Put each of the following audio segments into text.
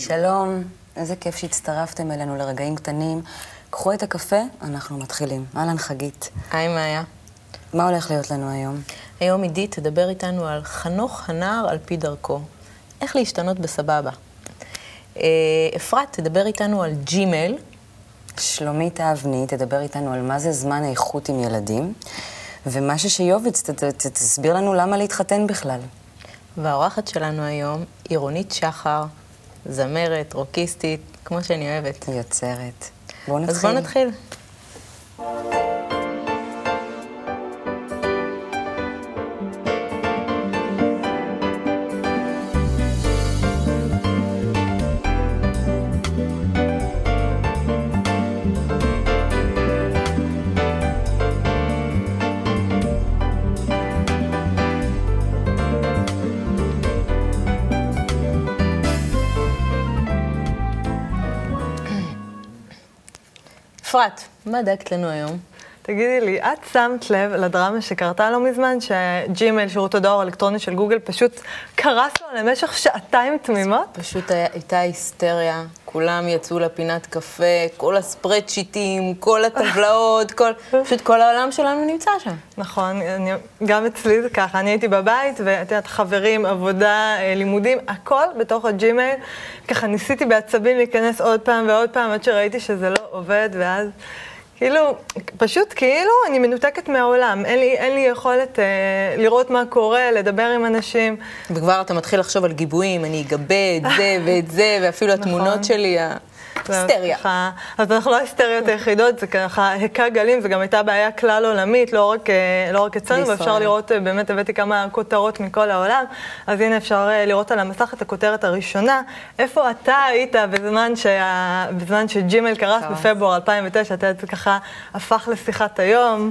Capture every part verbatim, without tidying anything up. שלום, איזה כיף שהצטרפתם אלינו לרגעים קטנים. קחו את הקפה, אנחנו מתחילים. אהלן חגית. היי מאיה. מה הולך להיות לנו היום? היום עידית תדבר איתנו על חנוך הנער על פי דרכו. איך להשתנות בסבבה. אפרת תדבר איתנו על ג'ימייל. שלומית אבני תדבר איתנו על מה זה זמן האיכות עם ילדים. ומה ששיוביץ תסביר לנו למה להתחתן בכלל. והאורחת שלנו היום היא רונית שחר, זמרת, רוקיסטית, כמו שאני אוהבת. יוצרת. בואו נתחיל. אז בואו נתחיל. אפרת, מה דאגת לנו היום? תגידי לי, את שמת לב לדרמה שקרתה לא מזמן, שג'ימייל, שירות הדואר האלקטרוני של גוגל, פשוט קרס לו למשך שעתיים תמימות? פשוט הייתה היסטריה, כולם יצאו לפינת קפה, כל הספרדשיטים, כל הטבלאות, כל... פשוט כל העולם שלנו נמצא שם. נכון, אני, גם אצלי זה ככה, אני הייתי בבית, ואתה יודעת, חברים, עבודה, לימודים, הכל בתוך הג'ימייל. ככה ניסיתי בעצבים להיכנס עוד פעם ועוד פעם, עד שראיתי שזה לא עובד, ואז... כאילו, פשוט כאילו אני מנותקת מהעולם, אין לי, אין לי יכולת אה, לראות מה קורה, לדבר עם אנשים. וכבר אתה מתחיל לחשוב על גיבויים, אני אגבה את זה ואת זה, ואפילו התמונות שלי, היסטריה. אז אנחנו לא היסטריות היחידות, זה ככה היקה גלים, זה גם הייתה בעיה כלל עולמית, לא רק, לא רק אצלנו, ואפשר לראות, באמת הבאתי כמה כותרות מכל העולם, אז הנה אפשר לראות על המסך את הכותרת הראשונה, איפה אתה היית בזמן, שה... בזמן שג'ימייל קרס בפברואר אלפיים ותשע, אתה זה ככה הפך לשיחת היום,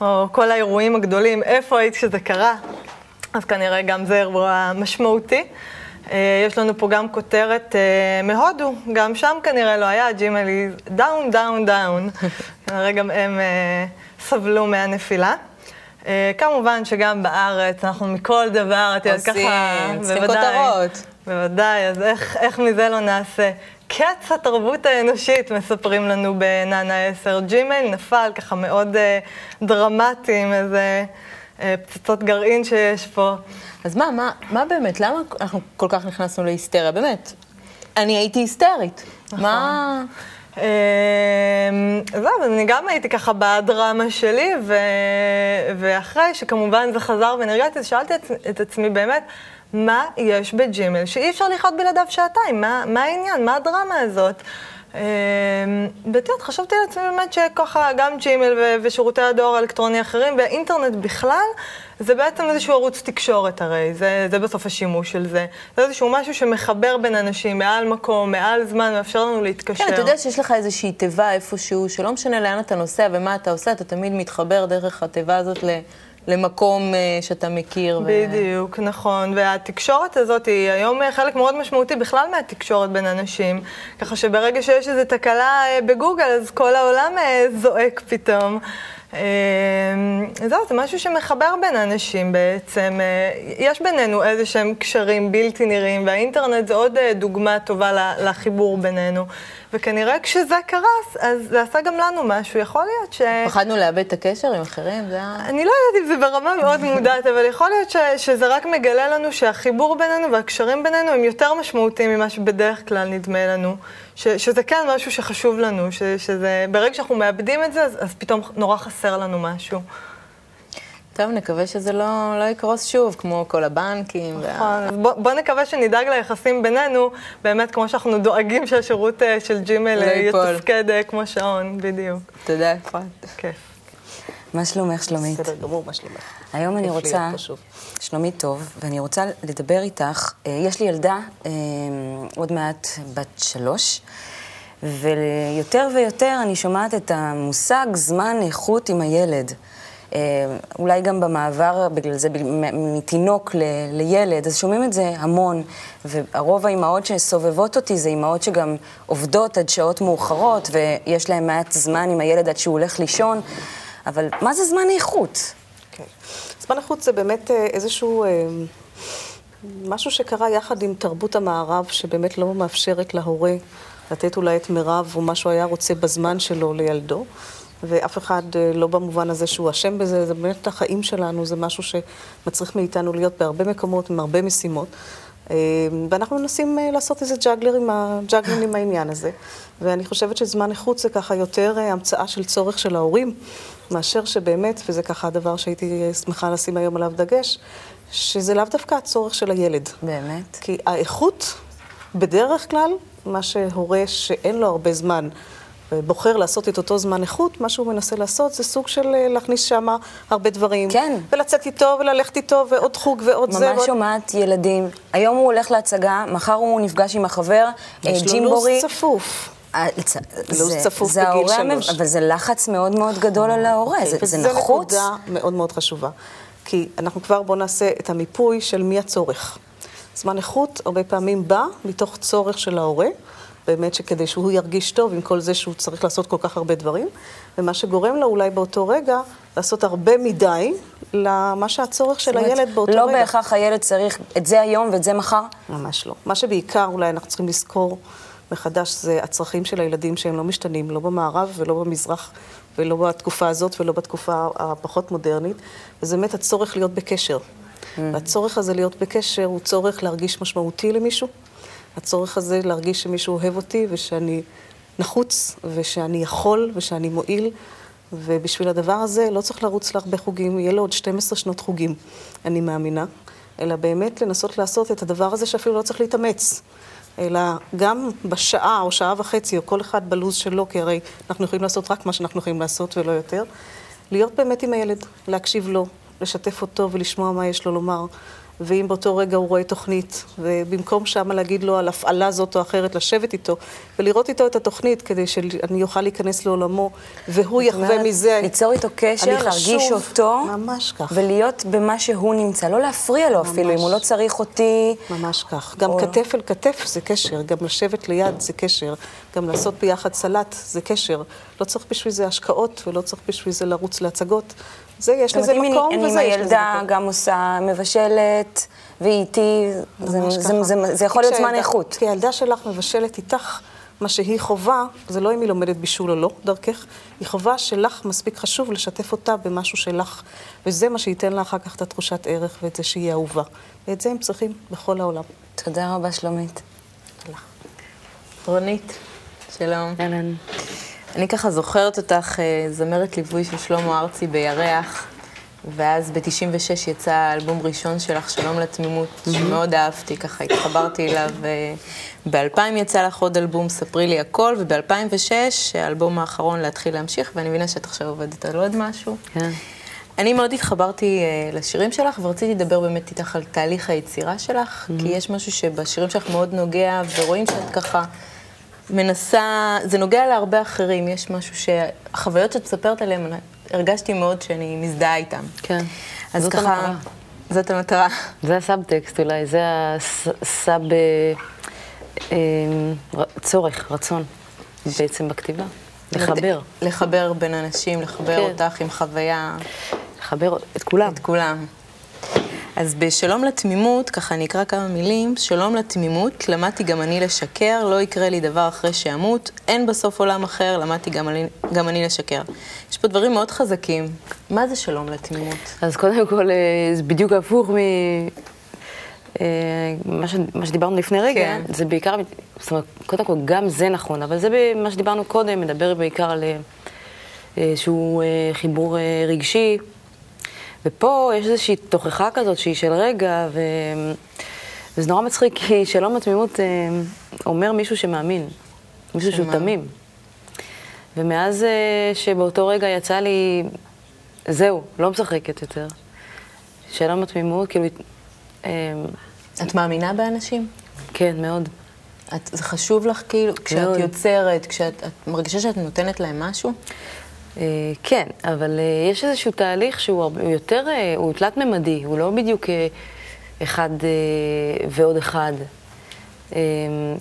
או כל האירועים הגדולים, איפה היית שזה קרה, אז כנראה גם זה אירוע משמעותי. יש לנו פה גם כותרת מהודו, גם שם כנראה לא היה, ג'ימייל היא דאון, דאון, דאון. כנראה גם הם סבלו מהנפילה. כמובן שגם בארץ, אנחנו מכל דבר, את יודעת ככה, בוודאי. בוודאי, אז איך מזה לא נעשה? קץ התרבות האנושית, מספרים לנו בנענה עשר. ג'ימייל נפל ככה מאוד דרמטי עם איזה... פצצות גרעין שיש פה. אז מה, מה, מה באמת? למה אנחנו כל כך נכנסנו להיסטריה? באמת, אני הייתי היסטרית. מה? זהו, אז אני גם הייתי ככה בדרמה שלי, ואחרי שכמובן זה חזר ונרגעתי, שאלתי את עצמי באמת, מה יש בג'ימייל שאי אפשר לחיות בלעדיו שעתיים? מה העניין? מה הדרמה הזאת? בתיאת, חשבתי לעצמי באמת שככה גם ג'ימייל ושירותי הדואר האלקטרוני אחרים והאינטרנט בכלל, זה בעצם איזשהו ערוץ תקשורת הרי, זה בסוף השימוש של זה. זה איזשהו משהו שמחבר בין אנשים, מעל מקום, מעל זמן, מאפשר לנו להתקשר. כן, אתה יודע שיש לך איזושהי תיבה איפשהו, שלא משנה לאן אתה נוסע ומה אתה עושה, אתה תמיד מתחבר דרך התיבה הזאת ל... למקום שאתה מכיר. בדיוק, ו... נכון. והתקשורת הזאת היא היום חלק מאוד משמעותי בכלל מהתקשורת בין אנשים. ככה שברגע שיש איזו תקלה בגוגל, אז כל העולם זועק פתאום. זהו, זה משהו שמחבר בין אנשים בעצם. יש בינינו איזה שהם קשרים בלתי נראים, והאינטרנט זה עוד דוגמה טובה לחיבור בינינו. וכנראה כשזה קרס, אז זה עשה גם לנו משהו. יכול להיות ש... פחדנו לאבד את הקשר עם אחרים, זה... אני לא יודעת אם זה ברמה מאוד מודעת, אבל יכול להיות ש... שזה רק מגלה לנו שהחיבור בינינו והקשרים בינינו הם יותר משמעותיים ממה שבדרך כלל נדמה לנו. ש... שזה כן משהו שחשוב לנו, ש... שזה... ברגע שאנחנו מאבדים את זה, אז... אז פתאום נורא חסר לנו משהו. טוב, נקווה שזה לא, לא יקרוס שוב, כמו כל הבנקים. נכון, וה... בוא, בוא נקווה שנדאג ליחסים בינינו, באמת כמו שאנחנו דואגים שהשירות של ג'ימייל יתפקד כמו שעון, בדיוק. תודה, אפרת. כיף. מה שלומך, שלומית? בסדר גמור, מה שלומך? היום אני רוצה, שלומית טוב, ואני רוצה לדבר איתך. יש לי ילדה, עוד מעט בת שלוש, ויותר ויותר אני שומעת את המושג זמן איכות עם הילד. אולי גם במעבר, בגלל זה, מתינוק לילד, אז שומעים את זה המון, והרוב האימהות שסובבות אותי זה אימהות שגם עובדות עד שעות מאוחרות, ויש להן מעט זמן עם הילד עד שהוא הולך לישון, אבל מה זה זמן איכות? זמן איכות זה באמת איזשהו משהו שקרה יחד עם תרבות המערב, שבאמת לא מאפשרת להורה לתת אולי את מרב או מה שהוא היה רוצה בזמן שלו לילדו, ואף אחד לא במובן הזה שהוא אשם בזה, זה באמת החיים שלנו, זה משהו שמצריך מאיתנו להיות בהרבה מקומות, עם הרבה משימות. ואנחנו מנסים לעשות איזה ג'אגלר עם, הג'אגלר עם העניין הזה. ואני חושבת שזמן איכות זה ככה יותר המצאה של צורך של ההורים, מאשר שבאמת, וזה ככה הדבר שהייתי שמחה לשים היום עליו דגש, שזה לאו דווקא הצורך של הילד. באמת. כי האיכות, בדרך כלל, מה שהורה שאין לו הרבה זמן, ובוחר לעשות את אותו זמן איכות, מה שהוא מנסה לעשות זה סוג של להכניס שם הרבה דברים. כן. ולצאת איתו וללכת איתו ועוד חוג ועוד זה. ממש שומעת ילדים. היום הוא הולך להצגה, מחר הוא נפגש עם החבר, ג'ימבורי. יש לו לוס צפוף. לוס צפוף בגיל שלוש. אבל זה לחץ מאוד מאוד גדול על ההורה, זה נחוץ. זה נקודה מאוד מאוד חשובה. כי אנחנו כבר בואו נעשה את המיפוי של מי הצורך. זמן איכות הרבה פעמים בא מתוך צורך של ההורה, באמת שכדי שהוא ירגיש טוב עם כל זה שהוא צריך לעשות כל כך הרבה דברים, ומה שגורם לו אולי באותו רגע לעשות הרבה מדי למה שהצורך של הילד באותו רגע. לא בהכרח הילד צריך את זה היום ואת זה מחר? ממש לא. מה שבעיקר אולי אנחנו צריכים לזכור מחדש זה הצרכים של הילדים שהם לא משתנים, לא במערב ולא במזרח, ולא בתקופה הזאת ולא בתקופה הפחות מודרנית, וזה באמת הצורך להיות בקשר. והצורך הזה להיות בקשר הוא צורך להרגיש משמעותי למישהו, הצורך הזה להרגיש שמישהו אוהב אותי ושאני נחוץ ושאני יכול ושאני מועיל, ובשביל הדבר הזה לא צריך לרוץ להרבה חוגים, יהיה לו עוד שתים עשרה שנות חוגים, אני מאמינה, אלא באמת לנסות לעשות את הדבר הזה שאפילו לא צריך להתאמץ, אלא גם בשעה או שעה וחצי או כל אחד בלוז שלו, כי הרי אנחנו יכולים לעשות רק מה שאנחנו יכולים לעשות ולא יותר, להיות באמת עם הילד, להקשיב לו, לשתף אותו ולשמוע מה יש לו לומר, ואם באותו רגע הוא רואה תוכנית, ובמקום שמה להגיד לו על הפעלה זאת או אחרת, לשבת איתו, ולראות איתו את התוכנית, כדי שאני אוכל להיכנס לעולמו, והוא יחווה מזה. ליצור איתו קשר, להרגיש אותו, ממש כך. ולהיות במה שהוא נמצא, לא להפריע לו אפילו, אם הוא לא צריך אותי. ממש כך. גם כתף אל כתף זה קשר, גם לשבת ליד זה קשר, גם לעשות ביחד סלט זה קשר. לא צריך בשביל זה השקעות, ולא צריך בשביל זה לרוץ להצגות. זה יש לזה מקום, וזה יש לזה מקום. גם עושה מבשלת, והיא איתי, זה יכול להיות זמן איכות. כי הילדה שלך מבשלת איתך, מה שהיא חובה, זה לא אם היא לומדת בישול או לא, דרכך, היא חובה שלך מספיק חשוב לשתף אותה במשהו שלך, וזה מה שייתן לה אחר כך את התחושת ערך, ואת זה שהיא אהובה. ואת זה הם צריכים בכל העולם. תודה רבה, שלומית. תודה. רונית, שלום. אהלן. אני ככה זוכרת אותך זמרת ליווי של שלמה ארצי בירח, ואז ב-תשעים ושש יצא האלבום ראשון שלך, שלום לתמימות, שמאוד אהבתי, ככה התחברתי אליו. ב-אלפיים יצא לך עוד אלבום, ספרי לי הכל, וב-אלפיים ושש, האלבום האחרון להתחיל להמשיך, ואני מבינה שאת עכשיו עובדת על עוד משהו. אני מאוד התחברתי לשירים שלך, ורציתי לדבר באמת איתך על תהליך היצירה שלך, כי יש משהו שבשירים שלך מאוד נוגע, ורואים שאת ככה... מנסה, זה נוגע להרבה אחרים, יש משהו שהחוויות שאת מספרת עליהן, הרגשתי מאוד שאני מזדהה איתן. כן, אז זאת ככה, המטרה. זאת המטרה. זה הסאבטקסט אולי, זה הסאב צורך, רצון, ש... בעצם בכתיבה. לחבר. לחבר בין אנשים, לחבר כן. אותך עם חוויה. לחבר את כולם. את כולם. אז בשלום לתמימות, ככה אני אקרא כמה מילים, שלום לתמימות, למדתי גם אני לשקר, לא יקרה לי דבר אחרי שאמות, אין בסוף עולם אחר, למדתי גם אני, גם אני לשקר. יש פה דברים מאוד חזקים. מה זה שלום לתמימות? אז קודם כל, זה בדיוק הפוך ממה שדיברנו לפני רגע. כן. זה בעיקר, זאת אומרת, קודם כל, גם זה נכון, אבל זה מה שדיברנו קודם, מדבר בעיקר על איזשהו חיבור רגשי, ופה יש איזושהי תוכחה כזאת שהיא של רגע, ו... וזה נורא מצחיק, כי שלום התמימות אומר מישהו שמאמין, מישהו שהוא תמים. ומאז שבאותו רגע יצא לי, זהו, לא משחקת יותר. שלום התמימות, כאילו... את מאמינה באנשים? כן, מאוד. את, זה חשוב לך כאילו, כשאת מאוד. יוצרת, כשאת את מרגישה שאת נותנת להם משהו? כן, אבל יש איזשהו תהליך שהוא יותר, הוא תלת-ממדי, הוא לא בדיוק אחד ועוד אחד.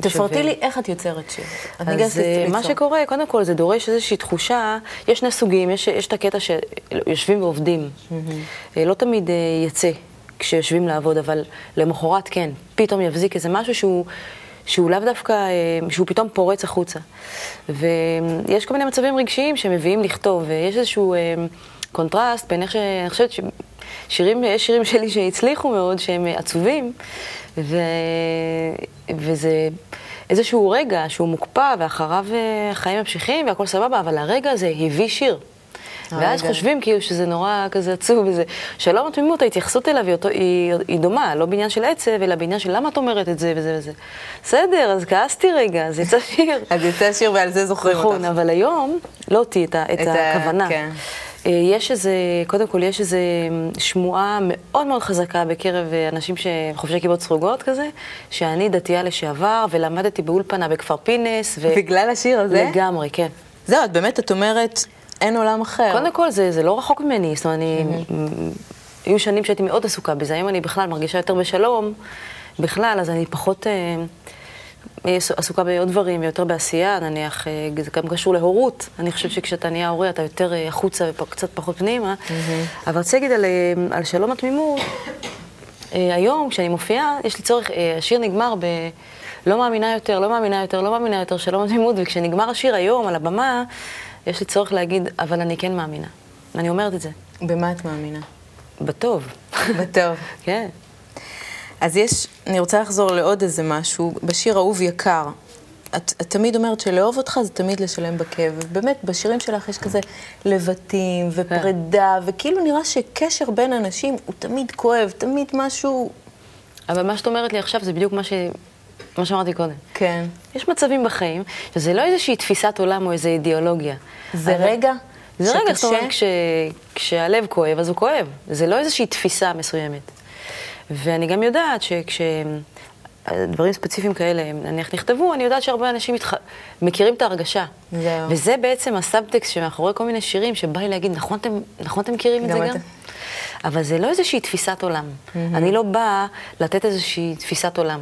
תפרטי לי איך את יוצרת שיר. אז מה שקורה, קודם כל, זה דורש איזושהי תחושה, יש שני סוגים, יש את הקטע שיושבים ועובדים. לא תמיד יצא כשיושבים לעבוד, אבל למחרת כן, פתאום יבזיק איזה משהו שהוא, שהוא לאו דווקא, שהוא פתאום פורץ החוצה. ויש כל מיני מצבים רגשיים שמביאים לכתוב, ויש איזשהו קונטרסט בין איך ש... אני חושבת ששירים, יש שירים שלי שהצליחו מאוד, שהם עצובים, ו... וזה... איזשהו רגע שהוא מוקפא, ואחריו החיים ממשיכים, והכל סבבה, אבל הרגע הזה הביא שיר. ואז חושבים כאילו שזה נורא כזה עצוב, וזה... שלום התמימות, ההתייחסות אליו היא דומה, לא בעניין של עצב, אלא בעניין של למה את אומרת את זה וזה וזה. בסדר, אז כעסתי רגע, אז יצא שיר. אז יצא שיר ועל זה זוכרים אותך. נכון, אבל היום לא אותי את הכוונה. יש איזה, קודם כל יש איזה שמועה מאוד מאוד חזקה בקרב אנשים שחובשי כיפות סרוגות כזה, שאני דתייה לשעבר ולמדתי באולפנה בכפר פינס. ו... בגלל השיר הזה? לגמרי, כן. זהו, את באמת, את אומרת, אין עולם אחר. קודם כל זה, זה לא רחוק ממני, זאת אומרת, אני... Mm-hmm. היו שנים שהייתי מאוד עסוקה בזה, היום אני בכלל מרגישה יותר בשלום, בכלל, אז אני פחות... עסוקה בעוד דברים, יותר בעשייה, נניח, זה גם קשור להורות. אני חושבת שכשאתה נהיה הורי, אתה יותר החוצה וקצת פחות פנימה. Mm-hmm. אבל רוצה להגיד על, על שלום התמימות, היום כשאני מופיעה, יש לי צורך, השיר נגמר ב... לא מאמינה יותר, לא מאמינה יותר, לא מאמינה יותר, שלום התמימות, וכשנגמר השיר היום על הבמה, יש לי צורך להגיד, אבל אני כן מאמינה. אני אומרת את זה. במה את מאמינה? בטוב. בטוב. כן. אז יש, אני רוצה לחזור לעוד איזה משהו, בשיר אהוב יקר. את, את תמיד אומרת שלאהוב אותך זה תמיד לשלם בכאב. באמת, בשירים שלך יש כזה לבטים ופרידה, וכאילו נראה שקשר בין אנשים הוא תמיד כואב, תמיד משהו... אבל מה שאת אומרת לי עכשיו זה בדיוק מה ש... מה שאמרתי קודם. כן. יש מצבים בחיים שזה לא איזושהי תפיסת עולם או איזו אידיאולוגיה. זה אבל... רגע? זה שקשה? רגע, זאת אומרת, כש... כשהלב כואב אז הוא כואב. זה לא איזושהי תפיסה מסוימת. ואני גם יודעת שכשדברים ספציפיים כאלה, נניח נכתבו, אני יודעת שהרבה אנשים מתח... מכירים את ההרגשה. זהו. וזה בעצם הסאבטקסט שמאחורי כל מיני שירים, שבא לי להגיד, נכון אתם, נכון אתם מכירים את זה גם? אבל זה לא איזושהי תפיסת עולם. Mm-hmm. אני לא באה לתת איזושהי תפיסת עולם.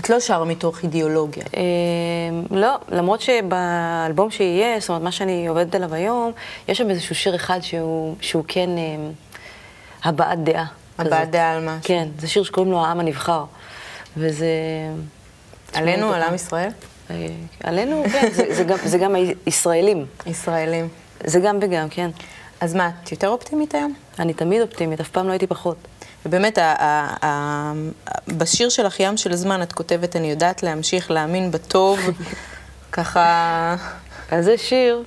את לא שר מתוך אידיאולוגיה. אה, לא, למרות שבאלבום שיהיה, זאת אומרת, מה שאני עובדת עליו היום, יש שם איזשהו שיר אחד שהוא, שהוא כן אה, הבעת דעה. הבעדה על משהו. כן, זה שיר שקוראים לו העם הנבחר. וזה... עלינו, על עם ישראל? עלינו, כן, זה גם הישראלים. ישראלים. זה גם וגם, כן. אז מה, את יותר אופטימית היום? אני תמיד אופטימית, אף פעם לא הייתי פחות. ובאמת, בשיר שלך ים של זמן את כותבת, אני יודעת להמשיך להאמין בטוב, ככה... אז זה שיר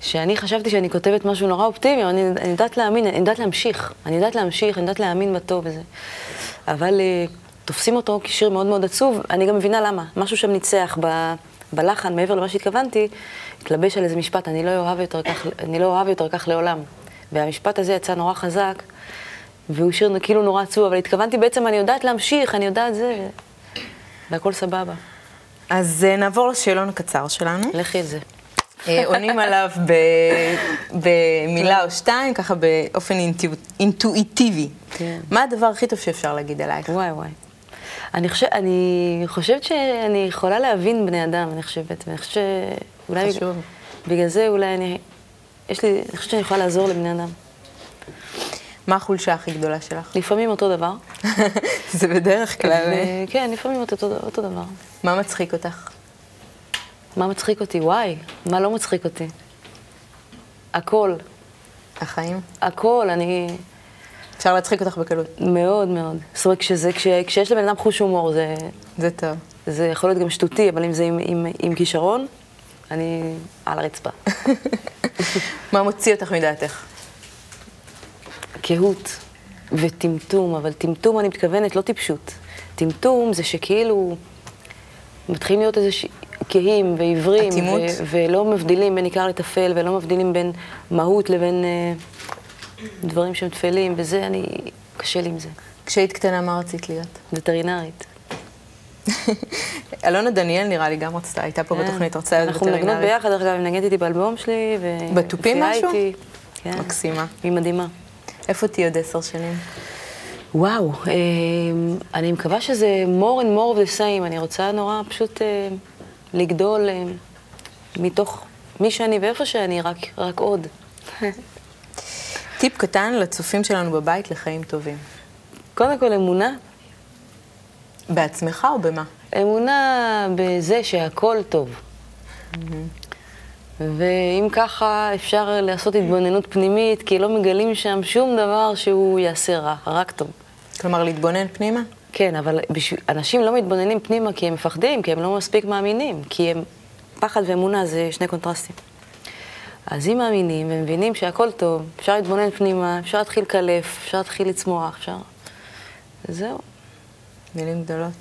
שאני חשבתי שאני כותבת משהו נורא אופטימי, אני, אני יודעת להאמין, אני יודעת להמשיך, אני יודעת להמשיך, אני יודעת להאמין בטוב וזה. אבל uh, תופסים אותו כשיר מאוד מאוד עצוב, אני גם מבינה למה. משהו שם ניצח ב, בלחן, מעבר למה שהתכוונתי, התלבש על איזה משפט, אני לא אוהב יותר כך, אני לא אוהב יותר כך לעולם. והמשפט הזה יצא נורא חזק, והוא שיר כאילו נורא עצוב, אבל התכוונתי בעצם, אני יודעת להמשיך, אני יודעת זה, והכל סבבה. אז uh, נעבור לשאלון הקצר שלנו. לכי את זה. עונים עליו במילה או שתיים, ככה באופן אינטואיטיבי. מה הדבר הכי טוב שאפשר להגיד עלייך? וואי וואי. אני חושבת שאני יכולה להבין בני אדם, אני חושבת. ואני חושבת שאולי... חשוב. בגלל זה אולי אני... יש לי... אני חושבת שאני יכולה לעזור לבני אדם. מה החולשה הכי גדולה שלך? לפעמים אותו דבר. זה בדרך כלל... כן, לפעמים אותו דבר. מה מצחיק אותך? מה מצחיק אותי? וואי, מה לא מצחיק אותי? הכל. החיים? הכל, אני... אפשר להצחיק אותך בקלות. מאוד מאוד. זאת אומרת, כשזה, כש, כשיש לבן אדם חוש הומור, זה... זה טוב. זה יכול להיות גם שטותי, אבל אם זה עם, עם, עם כישרון, אני על הרצפה. מה מוציא אותך מדעתך? קהות וטמטום, אבל טמטום אני מתכוונת, לא טיפשות. טמטום זה שכאילו... מתחילים להיות איזה... ש... כהים ועיוורים, ו- ולא מבדילים בין עיקר לטפל, ולא מבדילים בין מהות לבין uh, דברים שהם טפלים, וזה, אני קשה לי עם זה. כשהיית קטנה, מה רצית להיות? וטרינרית. אלונה דניאל נראה לי גם רצתה, הייתה פה בתוכנית, רצה להיות וטרינרית. אנחנו מנגנות ביחד, דרך אגב, מנגנתי איתי באלבום שלי, ו... בטופים משהו? כן. מקסימה. היא מדהימה. איפה תהיי עוד עשר שנים? וואו, אה, אני מקווה שזה more and more of the same, אני רוצה נורא פשוט... אה, לגדול מתוך מי שאני ואיפה שאני, רק, רק עוד. טיפ קטן לצופים שלנו בבית לחיים טובים. קודם כל אמונה. בעצמך או במה? אמונה בזה שהכל טוב. ואם ככה אפשר לעשות התבוננות פנימית, כי לא מגלים שם שום דבר שהוא יעשה רע, רק טוב. כלומר, להתבונן פנימה? כן, אבל אנשים לא מתבוננים פנימה כי הם מפחדים, כי הם לא מספיק מאמינים, כי הם... פחד ואמונה זה שני קונטרסטים. אז אם מאמינים ומבינים שהכל טוב, אפשר להתבונן פנימה, אפשר להתחיל קלף, אפשר להתחיל לצמוח, אפשר... זהו. מילים גדולות.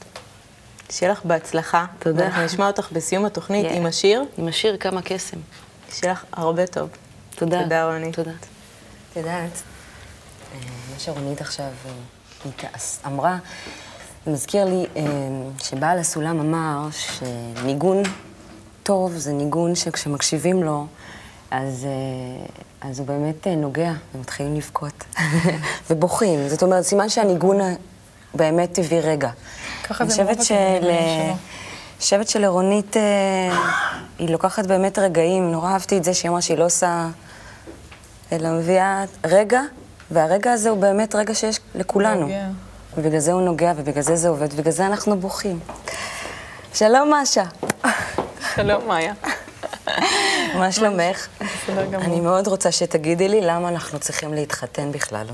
שיהיה לך בהצלחה. תודה. ואנחנו נשמע אותך בסיום התוכנית yeah. עם השיר. עם השיר כמה קסם. שיהיה לך הרבה טוב. תודה. תודה, רונית. תודה. את יודעת, מה שרונית עכשיו היא אמרה, מזכיר לי שבעל הסולם אמר שניגון טוב זה ניגון שכשמקשיבים לו, אז, אז הוא באמת נוגע, ומתחילים לבכות ובוכים. זאת אומרת, סימן שהניגון באמת טבעי רגע. ככה זה מאוד בקרוב שלו. אני חושבת שלרונית, היא לוקחת באמת רגעים. נורא אהבתי את זה שהיא אמרה שהיא לא עושה, אלא מביאה רגע, והרגע הזה הוא באמת רגע שיש לכולנו. ובגלל זה הוא נוגע, ובגלל זה זה עובד, ובגלל זה אנחנו בוכים. שלום, מאשה. שלום, מאיה. מה שלומך? בסדר גמור. אני מאוד רוצה שתגידי לי למה אנחנו צריכים להתחתן בכלל.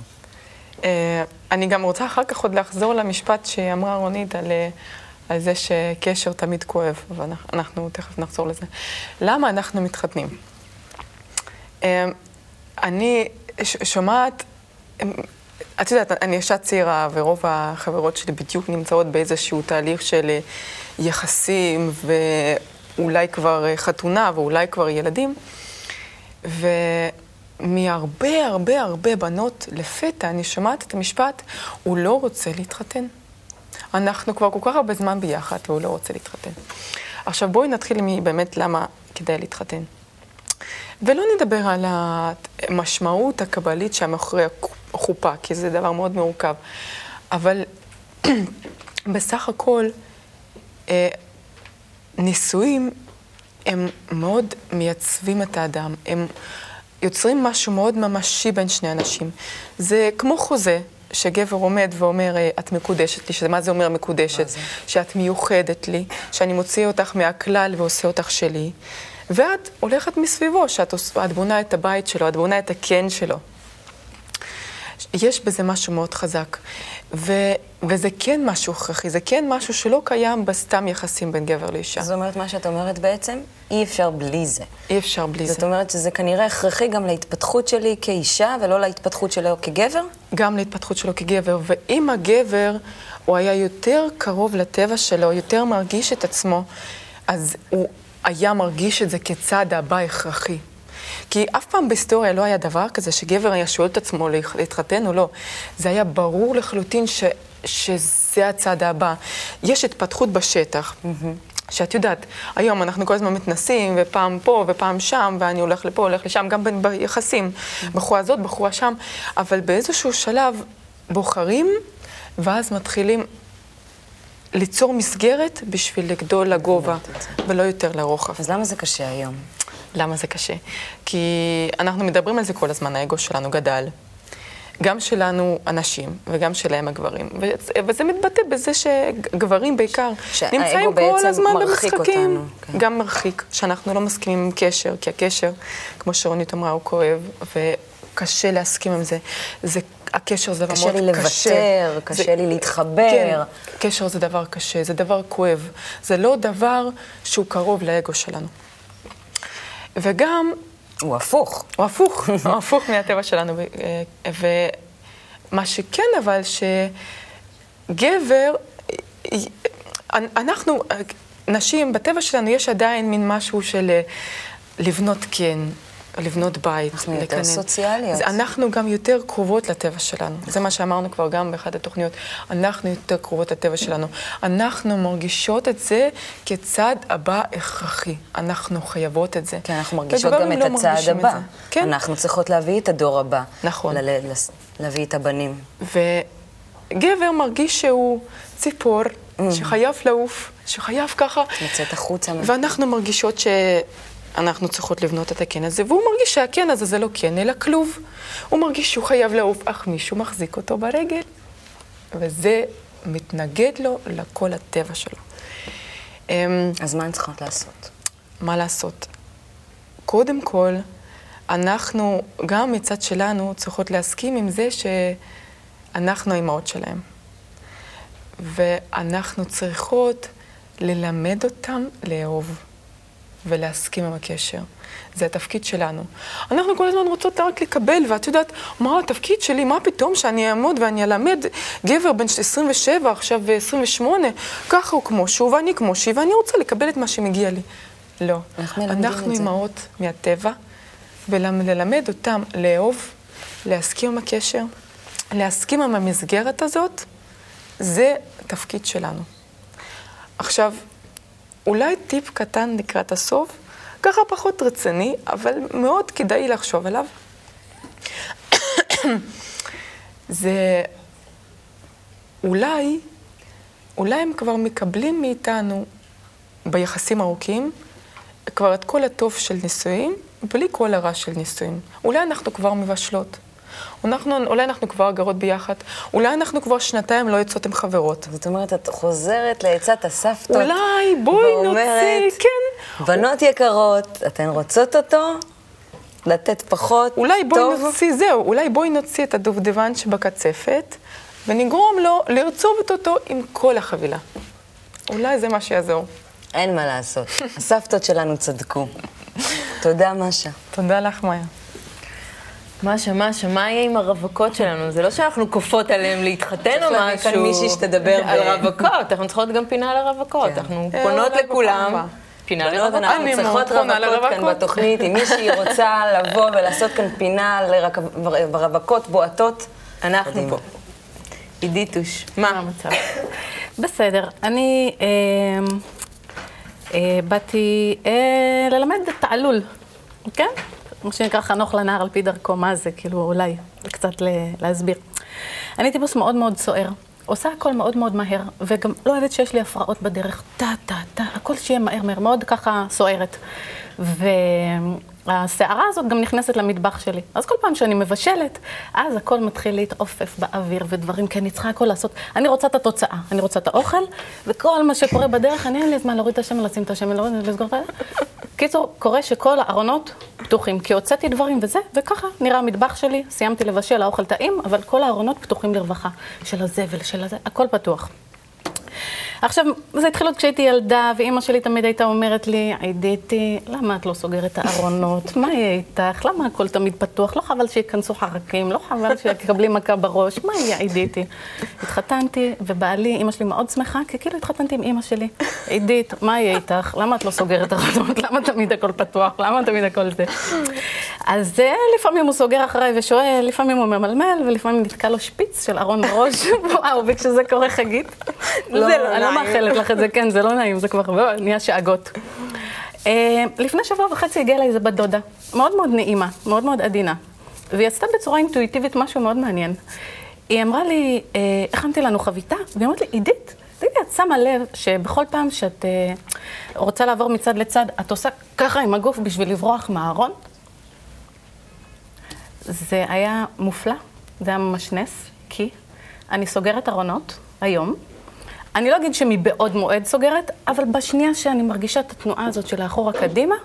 אני גם רוצה אחר כך עוד לחזור למשפט שאמרה רונית על זה שקשר תמיד כואב, ואנחנו תכף נחזור לזה. למה אנחנו מתחתנים? אני שומעת, את יודעת, אני אישה צעירה, ורוב החברות שלי בדיוק נמצאות באיזשהו תהליך של יחסים ו... אולי כבר חתונה ואולי כבר ילדים, ומהרבה הרבה הרבה בנות לפתע אני שומעת את המשפט, הוא לא רוצה להתחתן. אנחנו כבר כל כך הרבה זמן ביחד והוא לא רוצה להתחתן. עכשיו בואי נתחיל מבאמת למה כדאי להתחתן. ולא נדבר על המשמעות הקבלית שמאחורי החופה, כי זה דבר מאוד מורכב. אבל בסך הכל, ניסויים הם מאוד מייצבים את האדם, הם יוצרים משהו מאוד ממשי בין שני אנשים. זה כמו חוזה שגבר עומד ואומר, את מקודשת לי, שמה זה אומר מקודשת? שאת מיוחדת לי, שאני מוציא אותך מהכלל ועושה אותך שלי, ואת הולכת מסביבו, שאת בונה את הבית שלו, את בונה את הקן שלו. יש בזה משהו מאוד חזק, ו- וזה כן משהו הכרחי, זה כן משהו שלא קיים בסתם יחסים בין גבר לאישה. זאת אומרת, מה שאת אומרת בעצם, אי אפשר בלי זה. אי אפשר בלי זה. זאת אומרת שזה כנראה הכרחי גם להתפתחות שלי כאישה, ולא להתפתחות שלו כגבר? גם להתפתחות שלו כגבר, ואם הגבר הוא היה יותר קרוב לטבע שלו, יותר מרגיש את עצמו, אז הוא היה מרגיש את זה כצעד הבא הכרחי. כי אף פעם בהיסטוריה לא היה דבר כזה שגבר היה שואל את עצמו להתחתן או לא. זה היה ברור לחלוטין ש, שזה הצעד הבא. יש התפתחות בשטח, mm-hmm. שאת יודעת, היום אנחנו כל הזמן מתנסים, ופעם פה ופעם שם, ואני הולך לפה, הולך לשם, גם בין ביחסים, mm-hmm. בחורה זאת, בחורה שם, אבל באיזשהו שלב בוחרים, ואז מתחילים ליצור מסגרת בשביל לגדול לגובה, ולא יותר לרוחב. אז למה זה קשה היום? למה זה קשה? כי אנחנו מדברים על זה כל הזמן, האגו שלנו גדל. גם שלנו הנשים, וגם שלהם הגברים. וזה מתבטא בזה שגברים בעיקר נמצאים כל הזמן במשחקים. גם מרחיק, שאנחנו לא מסכימים עם קשר, כי הקשר, כמו שרונית אמרה, הוא כואב, וקשה להסכים עם זה. זה הקשר זה דבר מאוד קשה. קשה לי לוותר, קשה לי להתחבר. כן, קשר זה דבר קשה, זה דבר כואב. זה לא דבר שהוא קרוב לאגו שלנו. וגם... הוא הפוך. הוא הפוך, הוא הפוך מהטבע שלנו. ומה שכן אבל, שגבר, אנחנו, נשים, בטבע שלנו יש עדיין מין משהו של לבנות כן, לבנות בית. אנחנו יותר סוציאליות. אנחנו גם יותר קרובות לטבע שלנו. זה מה שאמרנו כבר גם באחת התוכניות. אנחנו יותר קרובות לטבע שלנו. אנחנו מרגישות את זה כצעד הבא הכרחי. אנחנו חייבות את זה. כן, אנחנו מרגישות גם את הצעד הבא. אנחנו צריכות להביא את הדור הבא. נכון. להביא את הבנים. וגבר מרגיש שהוא ציפור, שחייב לעוף, שחייב ככה. לצאת החוצה. ואנחנו מרגישות ש... אנחנו צריכות לבנות את הקן הזה, והוא מרגיש שהקן הזה זה לא קן, אלא כלוב. הוא מרגיש שהוא חייב לעוף, אך מישהו מחזיק אותו ברגל. וזה מתנגד לו לכל הטבע שלו. אז מה אני צריכה לעשות? מה לעשות? קודם כל, אנחנו גם מצד שלנו צריכות להסכים עם זה שאנחנו האימהות שלהם. ואנחנו צריכות ללמד אותם לאהוב ולהסכים עם הקשר. זה התפקיד שלנו. אנחנו כל הזמן רוצות רק לקבל, ואת יודעת, מה התפקיד שלי? מה פתאום שאני אעמוד ואני אלמד גבר בן עשרים ושבע, עכשיו עשרים ושמונה, ככה הוא כמו שהוא ואני כמו שהיא, ואני רוצה לקבל את מה שמגיע לי. לא. אנחנו אמהות מהטבע, וללמד אותם לאהוב, להסכים עם הקשר, להסכים עם המסגרת הזאת, זה תפקיד שלנו. עכשיו, אולי טיפ קטן לקראת הסוף, ככה פחות רציני, אבל מאוד כדאי לחשוב עליו. זה אולי, אולי הם כבר מקבלים מאיתנו ביחסים ארוכים, כבר את כל הטוב של נישואים, בלי כל הרע של נישואים. אולי אנחנו כבר מבשלות. אנחנו, אולי אנחנו כבר גרות ביחד, אולי אנחנו כבר שנתיים לא יצאות עם חברות. זאת אומרת, את חוזרת לעצת הסבתות. אולי, בואי נוציא, כן. בנות יקרות, אתן רוצות אותו, לתת פחות, אולי בואי טוב. נוציא, זהו, אולי בואי נוציא את הדובדבן שבקצפת, ונגרום לו לרצוב את אותו עם כל החבילה. אולי זה מה שיעזור. אין מה לעשות, הסבתות שלנו צדקו. תודה, משה. תודה לך, מאיה. משה, משה, מה יהיה עם הרווקות שלנו? זה לא שאנחנו כופות עליהן להתחתן או משהו. צריך להביא כאן מישהי שתדבר על רווקות. אנחנו צריכות גם פינה לרווקות. אנחנו פונות לכולם. פינה לרווקות. אנחנו צריכות רווקות כאן בתוכנית. אם מישהי רוצה לבוא ולעשות כאן פינה לרווקות בועטות, אנחנו פה. עידיתוש, מה המצב? בסדר, אני באתי ללמד את העלול, אוקיי? כמו שנקרא חנוך לנער על פי דרכו, מה זה, כאילו אולי, קצת להסביר. אני טיפוס מאוד מאוד סוער, עושה הכל מאוד מאוד מהר, וגם לא אוהבת שיש לי הפרעות בדרך, טה, טה, טה, הכל שיהיה מהר מהר, מאוד ככה סוערת. והסערה הזאת גם נכנסת למטבח שלי. אז כל פעם שאני מבשלת, אז הכל מתחיל להתעופף באוויר ודברים, כי אני צריכה הכל לעשות. אני רוצה את התוצאה, אני רוצה את האוכל, וכל מה שקורה בדרך, אני אין לי זמן להוריד את השמן, לשים את השמן, להוריד, לסגור את ה... קיצור, קורה שכל הארונות פתוחים, כי הוצאתי דברים וזה, וככה נראה המטבח שלי, סיימתי לבשל, האוכל טעים, אבל כל הארונות פתוחים לרווחה, של הזבל, של הזה, הכל פתוח. עכשיו, זה התחיל עוד כשהייתי ילדה, ואימא שלי תמיד הייתה אומרת לי, עידיתי, למה את לא סוגרת הארונות? מה יהיה איתך? למה הכל תמיד פתוח? לא חבל שיכנסו חרקים, לא חבל שיקבלי מכה בראש, מה יהיה עידיתי? התחתנתי, ובעלי, אימא שלי מאוד שמחה, כי כאילו התחתנתי עם אימא שלי. עידית, מה יהיה איתך? למה את לא סוגרת הארונות? למה תמיד הכל פתוח? למה תמיד הכל זה? אז לפעמים הוא סוגר אחריי ושואל, לפעמים הוא ממלמל, ולפעמים נתקע לו שפיץ של ארון בראש. וואו, וכשזה קורה חגית, זה לא מאחלת לך את זה, כן, זה לא נעים, זה כבר נהיה שאגות. לפני שבוע וחצי הגיעה אליי איזה בת דודה, מאוד מאוד נעימה, מאוד מאוד עדינה, והיא עשתה בצורה אינטואיטיבית משהו מאוד מעניין. היא אמרה לי, הכנתי לנו חביתה, והיא אמרת לי, עידית, תגידי, את שמה לב שבכל פעם שאת רוצה לעבור מצד לצד, את עושה ככה עם הגוף בשביל לברוח מהארון? זה היה מופלא, זה היה ממש נס, כי אני סוגרת ארונות היום, אני לא אגיד שמבעוד מועד סוגרת, אבל בשנייה שאני מרגישה את התנועה הזאת של האחורה קדימה,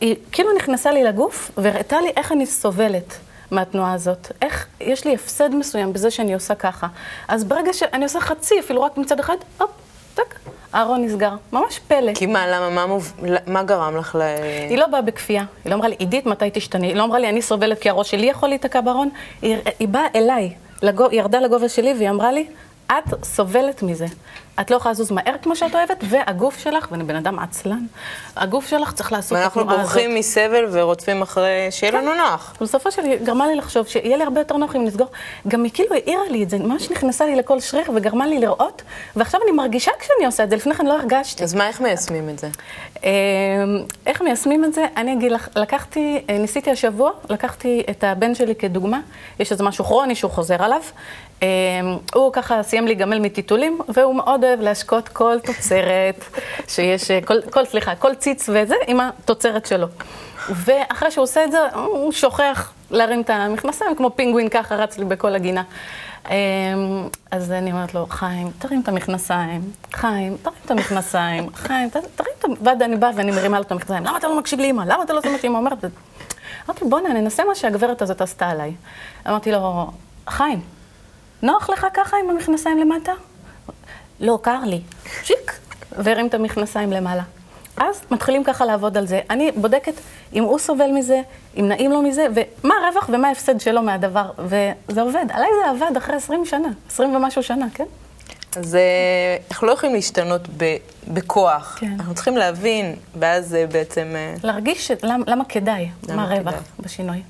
היא כאילו נכנסה לי לגוף וראתה לי איך אני סובלת מהתנועה הזאת, איך יש לי הפסד מסוים בזה שאני עושה ככה. אז ברגע שאני עושה חצי, אפילו רק מצד אחד, הופ, טק, הארון נסגר, ממש פלא. כי מה, למה, מה, מוב... מה גרם לך ל... היא לא באה בכפייה, היא לא אמרה לי, עידית מתי תשתני, היא לא אמרה לי, אני סובלת כי הראש שלי יכול להתקע בארון, היא, היא באה אליי, לגוב... היא ירדה לגובה שלי והיא אמרה לי, את סובלת מזה. את לא יכולה לזוז מהר כמו שאת אוהבת, והגוף שלך, ואני בן אדם עצלן, הגוף שלך צריך לעשות את התנועה הזאת. ואנחנו בורחים מסבל ורודפים אחרי שיהיה לנו נוח. בסופו שלי גרמה לי לחשוב שיהיה לי הרבה יותר נוח אם נסגור. גם היא כאילו העירה לי את זה, ממש נכנסה לי לכל שריך וגרמה לי לראות, ועכשיו אני מרגישה כשאני עושה את זה, לפני כן לא הרגשתי. אז מה, איך מיישמים את זה? איך מיישמים את זה? אני אגיד לך, לקחתי, ניסיתי השבוע, לקחתי את הבן שלי כדוגמה, יש איזה משהו כרוני שהוא חוזר עליו, הוא ככה סיים להיגמל מטיטולים, והוא מאוד אוהב להשקות כל תוצרת שיש, כל, כל, סליחה, כל ציץ וזה עם התוצרת שלו. ואחרי שהוא עושה את זה, הוא שוכח להרים את המכנסיים, כמו פינגווין ככה רץ לי בכל הגינה. אז אני אומרת לו, חיים, תרים את המכנסיים, חיים, תרים את המכנסיים, חיים, תרים את... ועד אני באה ואני מרימה לו את המכנסיים, למה אתה לא מקשיב לי אמא? למה אתה לא שמעת אמא? אומרת, אמרתי, בוא ננסה מה שהגברת הזאת עשתה עליי. אמרתי לו, חיים, נוח לך ככה עם המכנסיים למטה? לא, קר לי, שיק, והרים את המכנסיים למעלה. אז מתחילים ככה לעבוד על זה. אני בודקת אם הוא סובל מזה, אם נעים לו מזה, ומה הרווח ומה ההפסד שלו מהדבר, וזה עובד. עליי זה עבד אחרי עשרים שנה, עשרים ומשהו שנה, כן? אז אנחנו לא יכולים להשתנות בכוח. אנחנו צריכים להבין, ואז בעצם... להרגיש למה כדאי, מה הרווח בשינוי.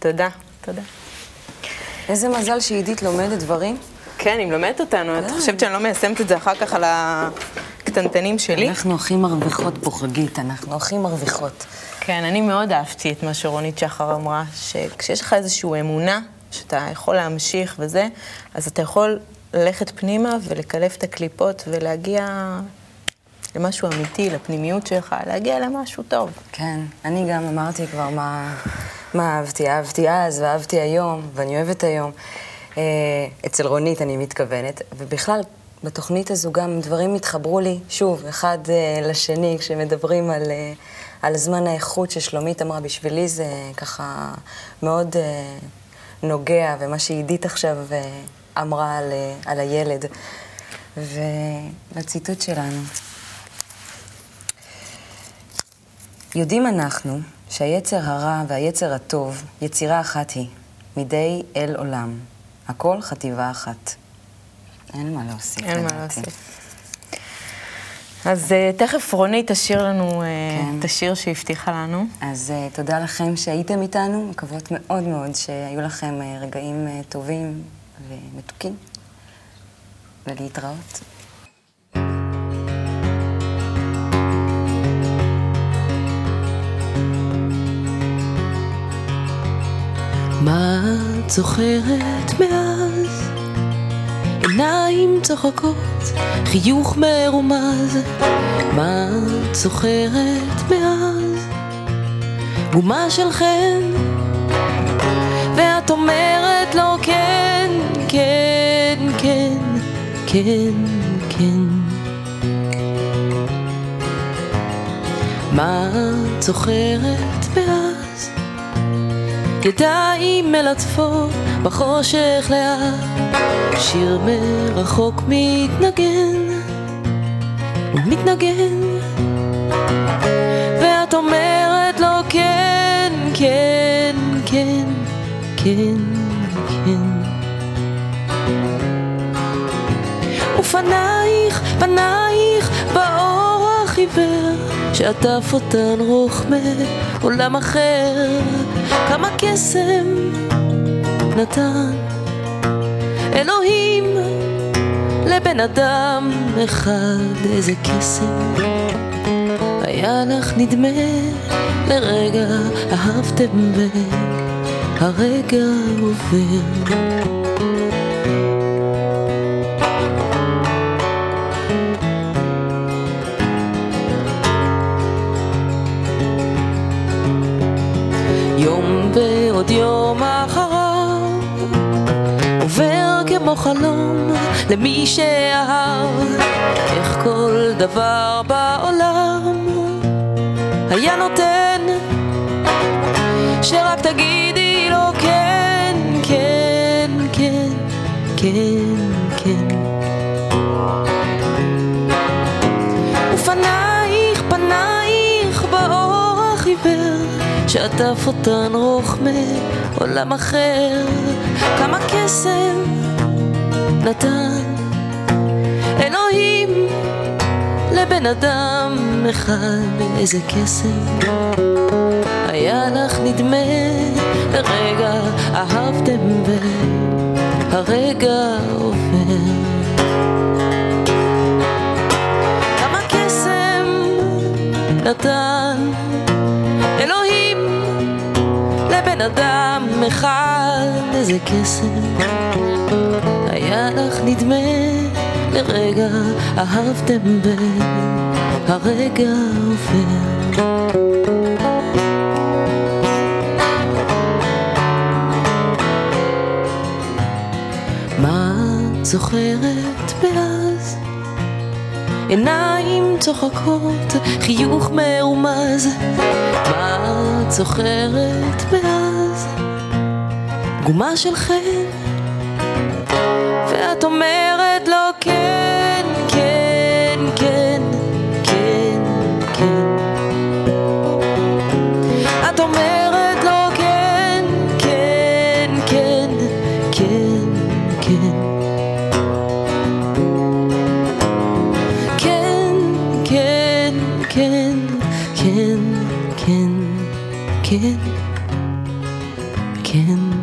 תודה. תודה. איזה מזל שעידית לומדת דברים. כן, היא מלמדת אותנו. את חושבת שאני לא מיישמת את זה אחר כך על ה... קטנטנים שלי. אנחנו הכי מרוויחות פה, חגית, אנחנו הכי מרוויחות. כן, אני מאוד אהבתי את מה שרונית שחר אמרה, שכשיש לך איזושהי אמונה, שאתה יכול להמשיך וזה, אז אתה יכול ללכת פנימה ולקלף את הקליפות ולהגיע למשהו אמיתי, לפנימיות שלך, להגיע למשהו טוב. כן, אני גם אמרתי כבר מה, מה אהבתי, אהבתי אז ואהבתי היום, ואני אוהבת היום. אצל רונית אני מתכוונת, ובכלל, בתוכנית הזו גם דברים התחברו לי, שוב, אחד uh, לשני, כשמדברים על, uh, על זמן האיכות ששלומית אמרה, בשבילי זה ככה מאוד uh, נוגע, ומה שעידית עכשיו uh, אמרה על, uh, על הילד. ולציטוט שלנו. יודעים אנחנו שהיצר הרע והיצר הטוב יצירה אחת היא, מדי אל עולם, הכל חטיבה אחת. אין מה להוסיף. אין מה להוסיף. אז תכף רונית תשאיר לנו את השיר שהבטיחה לנו. אז תודה לכם שהייתם איתנו, מקוות מאוד מאוד שהיו לכם רגעים טובים ומתוקים, ולהתראות. מה את זוכרת מאז? עיניים צוחקות, חיוך מרומז, מה את זוכרת מאז? גומה של חן, ואת אומרת לו כן, כן, כן, כן, כן. מה את זוכרת מאז? ידיים מלטפות בחושך לאט, שיר מרחוק מתנגן, מתנגן, ואת אומרת לו כן, כן, כן, כן, כן. ופנייך, פנייך, באור החיוור, שעטף אותן רוחמי עולם אחר, כמה קסם נתן אלוהים לבן אדם אחד, איזה קסם היה לך נדמה לרגע, אהבתם והרגע עובר. יום ועוד יום אחריו עובר כמו חלום למי שאהב, איך כל דבר בעולם היה נותן שרק תגידי לו כן, כן, כן, כן, כן. ופנייך, פנייך באור החיוור, שעטף אותן רוחמי עולם אחר, כמה קסם נתן אלוהים לבן אדם אחד, איזה קסם היה לך נדמה לרגע, אהבתם והרגע עובר, כמה קסם נתן אלוהים לבן אדם אחד, איזה קסם היה לך נדמה לרגע, אהבתם והרגע עובר. זוכרת מאז עיניים צוחקות, חיוך מרומז. מה את זוכרת מאז? גומה של חן, ואת אומרת לו כן, כן, כן, כן, כן. את אומרת לו כן, כן, כן, כן, כן. כן, כן, כן, כן, כן, כן, כן.